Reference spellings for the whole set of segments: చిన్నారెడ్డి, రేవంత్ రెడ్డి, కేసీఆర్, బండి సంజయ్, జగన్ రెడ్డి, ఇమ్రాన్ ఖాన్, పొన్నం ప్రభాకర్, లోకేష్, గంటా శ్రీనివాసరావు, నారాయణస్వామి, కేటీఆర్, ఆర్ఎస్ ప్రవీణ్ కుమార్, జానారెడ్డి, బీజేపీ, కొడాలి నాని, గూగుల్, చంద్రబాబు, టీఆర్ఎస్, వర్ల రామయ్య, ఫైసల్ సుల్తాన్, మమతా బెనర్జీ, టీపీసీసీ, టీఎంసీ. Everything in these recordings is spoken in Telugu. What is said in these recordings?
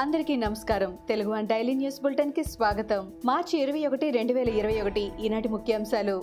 అందరికీ నమస్కారం. Telugu one daily news bulletin కి స్వాగతం. మార్చి 21, 2021 ఈనాటి ముఖ్యాంశాలు.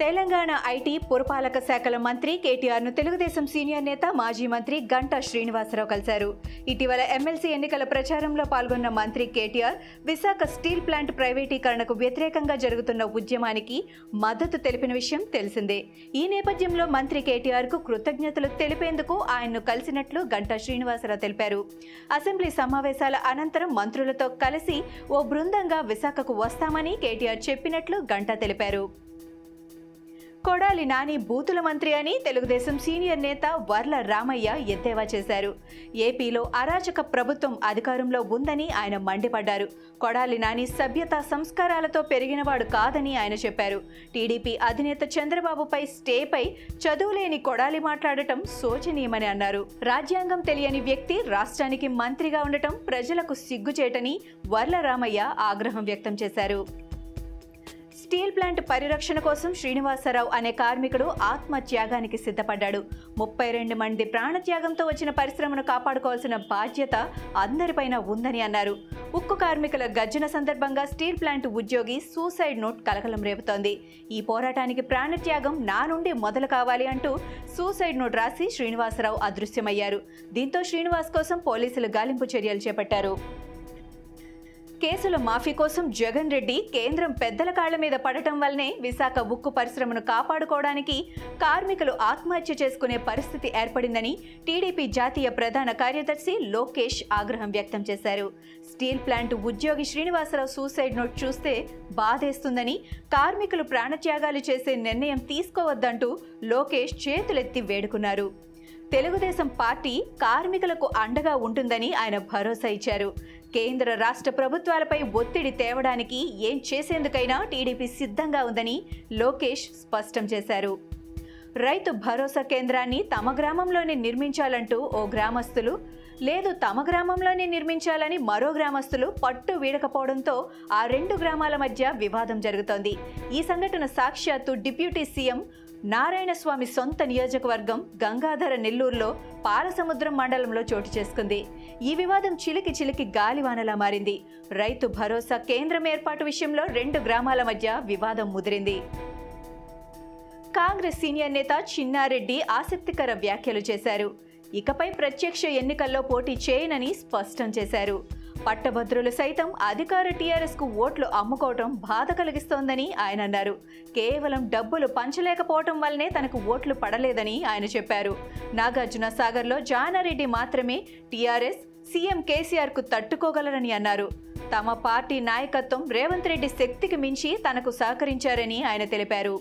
తెలంగాణ ఐటీ పురపాలక శాఖల మంత్రి కేటీఆర్ ను తెలుగుదేశం సీనియర్ నేత మాజీ మంత్రి గంటా శ్రీనివాసరావు కలిశారు. ఇటీవల ఎమ్మెల్సీ ఎన్నికల ప్రచారంలో పాల్గొన్న మంత్రి కేటీఆర్ విశాఖ స్టీల్ ప్లాంట్ ప్రైవేటీకరణకు వ్యతిరేకంగా జరుగుతున్న ఉద్యమానికి మద్దతు తెలిపిన విషయం తెలిసిందే. ఈ నేపథ్యంలో మంత్రి కేటీఆర్ కు కృతజ్ఞతలు తెలిపేందుకు ఆయన్ను కలిసినట్లు గంటా శ్రీనివాసరావు తెలిపారు. అసెంబ్లీ సమావేశాల అనంతరం మంత్రులతో కలిసి ఓ బృందంగా విశాఖకు వస్తామని కేటీఆర్ చెప్పినట్లు గంటా తెలిపారు. కొడాలి నాని బూతుల మంత్రి అని తెలుగుదేశం సీనియర్ నేత వర్ల రామయ్య ఎద్దేవా చేశారు. ఏపీలో అరాచక ప్రభుత్వం అధికారంలో ఉందని ఆయన మండిపడ్డారు. కొడాలి నాని సభ్యత సంస్కారాలతో పెరిగినవాడు కాదని ఆయన చెప్పారు. టీడీపీ అధినేత చంద్రబాబుపై స్టేపై చదువులేని కొడాలి మాట్లాడటం శోచనీయమని అన్నారు. రాజ్యాంగం తెలియని వ్యక్తి రాష్ట్రానికి మంత్రిగా ఉండటం ప్రజలకు సిగ్గుచేటని వర్ల రామయ్య ఆగ్రహం వ్యక్తం చేశారు. స్టీల్ ప్లాంట్ పరిరక్షణ కోసం శ్రీనివాసరావు అనే కార్మికుడు ఆత్మత్యాగానికి సిద్ధపడ్డాడు. 32 మంది ప్రాణత్యాగంతో వచ్చిన పరిశ్రమను కాపాడుకోవాల్సిన బాధ్యత అందరిపైన ఉందని అన్నారు. ఉక్కు కార్మికుల గర్జన సందర్భంగా స్టీల్ ప్లాంట్ ఉద్యోగి సూసైడ్ నోట్ కలకలం రేపుతోంది. ఈ పోరాటానికి ప్రాణత్యాగం నా నుండి మొదలు కావాలి అంటూ సూసైడ్ నోట్ రాసి శ్రీనివాసరావు అదృశ్యమయ్యారు. దీంతో శ్రీనివాస్ కోసం పోలీసులు గాలింపు చర్యలు చేపట్టారు. కేసుల మాఫీ కోసం జగన్ రెడ్డి కేంద్రం పెద్దల కాళ్ల మీద పడటం వల్లనే విశాఖ ఉక్కు పరిశ్రమను కాపాడుకోవడానికి కార్మికులు ఆత్మహత్య చేసుకునే పరిస్థితి ఏర్పడిందని టీడీపీ జాతీయ ప్రధాన కార్యదర్శి లోకేష్ ఆగ్రహం వ్యక్తం చేశారు. స్టీల్ ప్లాంట్ ఉద్యోగి శ్రీనివాసరావు సూసైడ్ నోట్ చూస్తే బాధేస్తుందని, కార్మికులు ప్రాణత్యాగాలు చేసే నిర్ణయం తీసుకోవద్దంటూ లోకేష్ చేతులెత్తి వేడుకున్నారు. తెలుగుదేశం పార్టీ కార్మికులకు అండగా ఉంటుందని ఆయన భరోసా ఇచ్చారు. కేంద్ర రాష్ట్ర ప్రభుత్వాలపై ఒత్తిడి తేవడానికి ఏం చేసేందుకైనా టీడీపీ సిద్ధంగా ఉందని లోకేష్ స్పష్టం చేశారు. రైతు భరోసా కేంద్రాన్ని తమ గ్రామంలోనే నిర్మించాలంటూ ఓ గ్రామస్తులు, లేదు తమ గ్రామంలోనే నిర్మించాలని మరో గ్రామస్తులు పట్టు వీడకపోవడంతో ఆ రెండు గ్రామాల మధ్య వివాదం జరుగుతోంది. ఈ సంఘటన సాక్షాత్తు డిప్యూటీ సీఎం నారాయణస్వామి సొంత నియోజకవర్గం గంగాధర నెల్లూరులో పాలసముద్రం మండలంలో చోటు చేసుకుంది. ఈ వివాదం చిలికి చిలికి గాలివానలా మారింది. రైతు భరోసా కేంద్రం ఏర్పాటు విషయంలో రెండు గ్రామాల మధ్య వివాదం ముదిరింది. కాంగ్రెస్ సీనియర్ నేత చిన్నారెడ్డి ఆసక్తికర వ్యాఖ్యలు చేశారు. ఇకపై ప్రత్యక్ష ఎన్నికల్లో పోటీ చేయనని స్పష్టం చేశారు. పట్టభద్రులు సైతం అధికార టీఆర్ఎస్ కు ఓట్లు అమ్ముకోవటం బాధ కలిగిస్తోందని ఆయన అన్నారు. కేవలం డబ్బులు పంచలేకపోవటం వల్లనే తనకు ఓట్లు పడలేదని ఆయన చెప్పారు. నాగార్జున సాగర్లో జానారెడ్డి మాత్రమే టీఆర్ఎస్ సీఎం కేసీఆర్ కు తట్టుకోగలరని అన్నారు. తమ పార్టీ నాయకత్వం రేవంత్ రెడ్డి శక్తికి మించి తనకు సహకరించారని ఆయన తెలిపారు.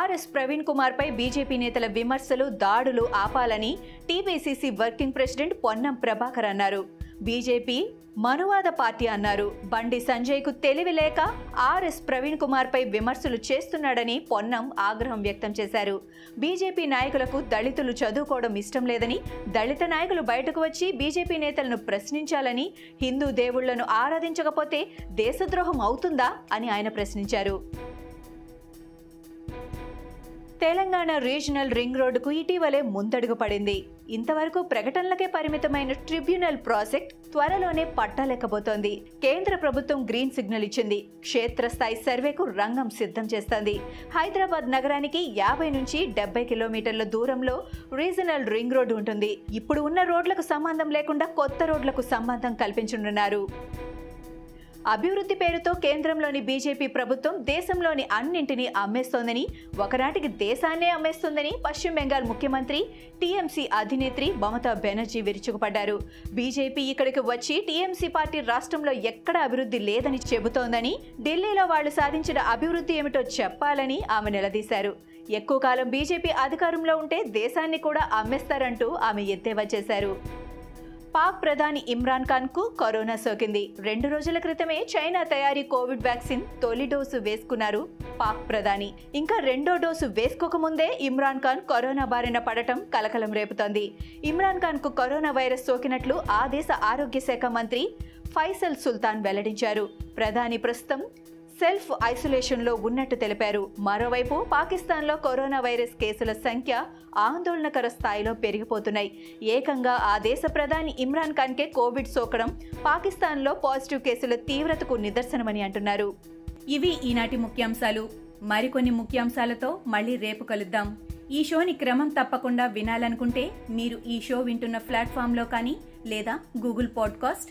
ఆర్ఎస్ ప్రవీణ్ కుమార్ పై బీజేపీ నేతల విమర్శలు, దాడులు ఆపాలని టీపీసీసీ working president పొన్నం ప్రభాకర్ అన్నారు. బీజేపీ మనువాద పార్టీ అన్నారు. బండి సంజయ్ కు తెలివి లేక ఆర్ఎస్ ప్రవీణ్ కుమార్ పై విమర్శలు చేస్తున్నాడని పొన్నం ఆగ్రహం వ్యక్తం చేశారు. బీజేపీ నాయకులకు దళితులు చదువుకోవడం ఇష్టం లేదని, దళిత నాయకులు బయటకు వచ్చి బీజేపీ నేతలను ప్రశ్నించాలని, హిందూ దేవుళ్లను ఆరాధించకపోతే దేశద్రోహం అవుతుందా అని ఆయన ప్రశ్నించారు. తెలంగాణ రీజనల్ రింగ్ రోడ్డుకు ఇటీవలే ముందడుగు పడింది. ఇంతవరకు ప్రకటనలకే పరిమితమైన ట్రిబ్యునల్ ప్రాజెక్ట్ త్వరలోనే పట్టాలెక్కబోతోంది. కేంద్ర ప్రభుత్వం గ్రీన్ సిగ్నల్ ఇచ్చింది. క్షేత్రస్థాయి సర్వేకు రంగం సిద్ధం చేస్తోంది. హైదరాబాద్ నగరానికి 50 నుంచి 70 కిలోమీటర్ల దూరంలో రీజనల్ రింగ్ రోడ్డు ఉంటుంది. ఇప్పుడు ఉన్న రోడ్లకు సంబంధం లేకుండా కొత్త రోడ్లకు సంబంధం కల్పించనున్నారు. అభివృద్ధి పేరుతో కేంద్రంలోని బీజేపీ ప్రభుత్వం దేశంలోని అన్నింటినీ అమ్మేస్తోందని, ఒకనాటికి దేశాన్నే అమ్మేస్తుందని పశ్చిమ బెంగాల్ ముఖ్యమంత్రి, టీఎంసీ అధినేత్రి మమతా బెనర్జీ విరుచుకుపడ్డారు. బీజేపీ ఇక్కడికి వచ్చి టీఎంసీ పార్టీ రాష్ట్రంలో ఎక్కడ అభివృద్ధి లేదని చెబుతోందని, ఢిల్లీలో వాళ్ళు సాధించిన అభివృద్ధి ఏమిటో చెప్పాలని ఆమె నిలదీశారు. ఎక్కువ కాలం బీజేపీ అధికారంలో ఉంటే దేశాన్ని కూడా అమ్మేస్తారంటూ ఆమె ఎద్దేవా చేశారు. పాక్ ప్రధాని ఇమ్రాన్ ఖాన్ కు కరోనా సోకింది. 2 రోజుల క్రితమే చైనా తయారీ కోవిడ్ వ్యాక్సిన్ తొలి డోసు వేసుకున్నారు పాక్ ప్రధాని. ఇంకా రెండో డోసు వేసుకోకముందే ఇమ్రాన్ ఖాన్ కరోనా బారిన పడటం కలకలం రేపుతోంది. ఇమ్రాన్ ఖాన్ కు కరోనా వైరస్ సోకినట్లు ఆ దేశ ఆరోగ్య శాఖ మంత్రి ఫైసల్ సుల్తాన్ వెల్లడించారు. ప్రధాని ప్రస్తుతం సెల్ఫ్ ఐసోలేషన్లో ఉన్నట్టు తెలిపారు. మరోవైపు పాకిస్తాన్లో కరోనా వైరస్ కేసుల సంఖ్య ఆందోళనకర స్థాయిలో పెరిగిపోతున్నాయి. ఏకంగా ఆ దేశ ప్రధాని ఇమ్రాన్ ఖాన్కే కోవిడ్ సోకడం పాకిస్తాన్లో పాజిటివ్ కేసుల తీవ్రతకు నిదర్శనమని అంటున్నారు. ఇవి ఈనాటి ముఖ్యాంశాలు. మరికొన్ని ముఖ్యాంశాలతో మళ్ళీ రేపు కలుద్దాం. ఈ షోని క్రమం తప్పకుండా వినాలనుకుంటే మీరు ఈ షో వింటున్న ప్లాట్ఫామ్లో కానీ, లేదా గూగుల్ పాడ్కాస్ట్,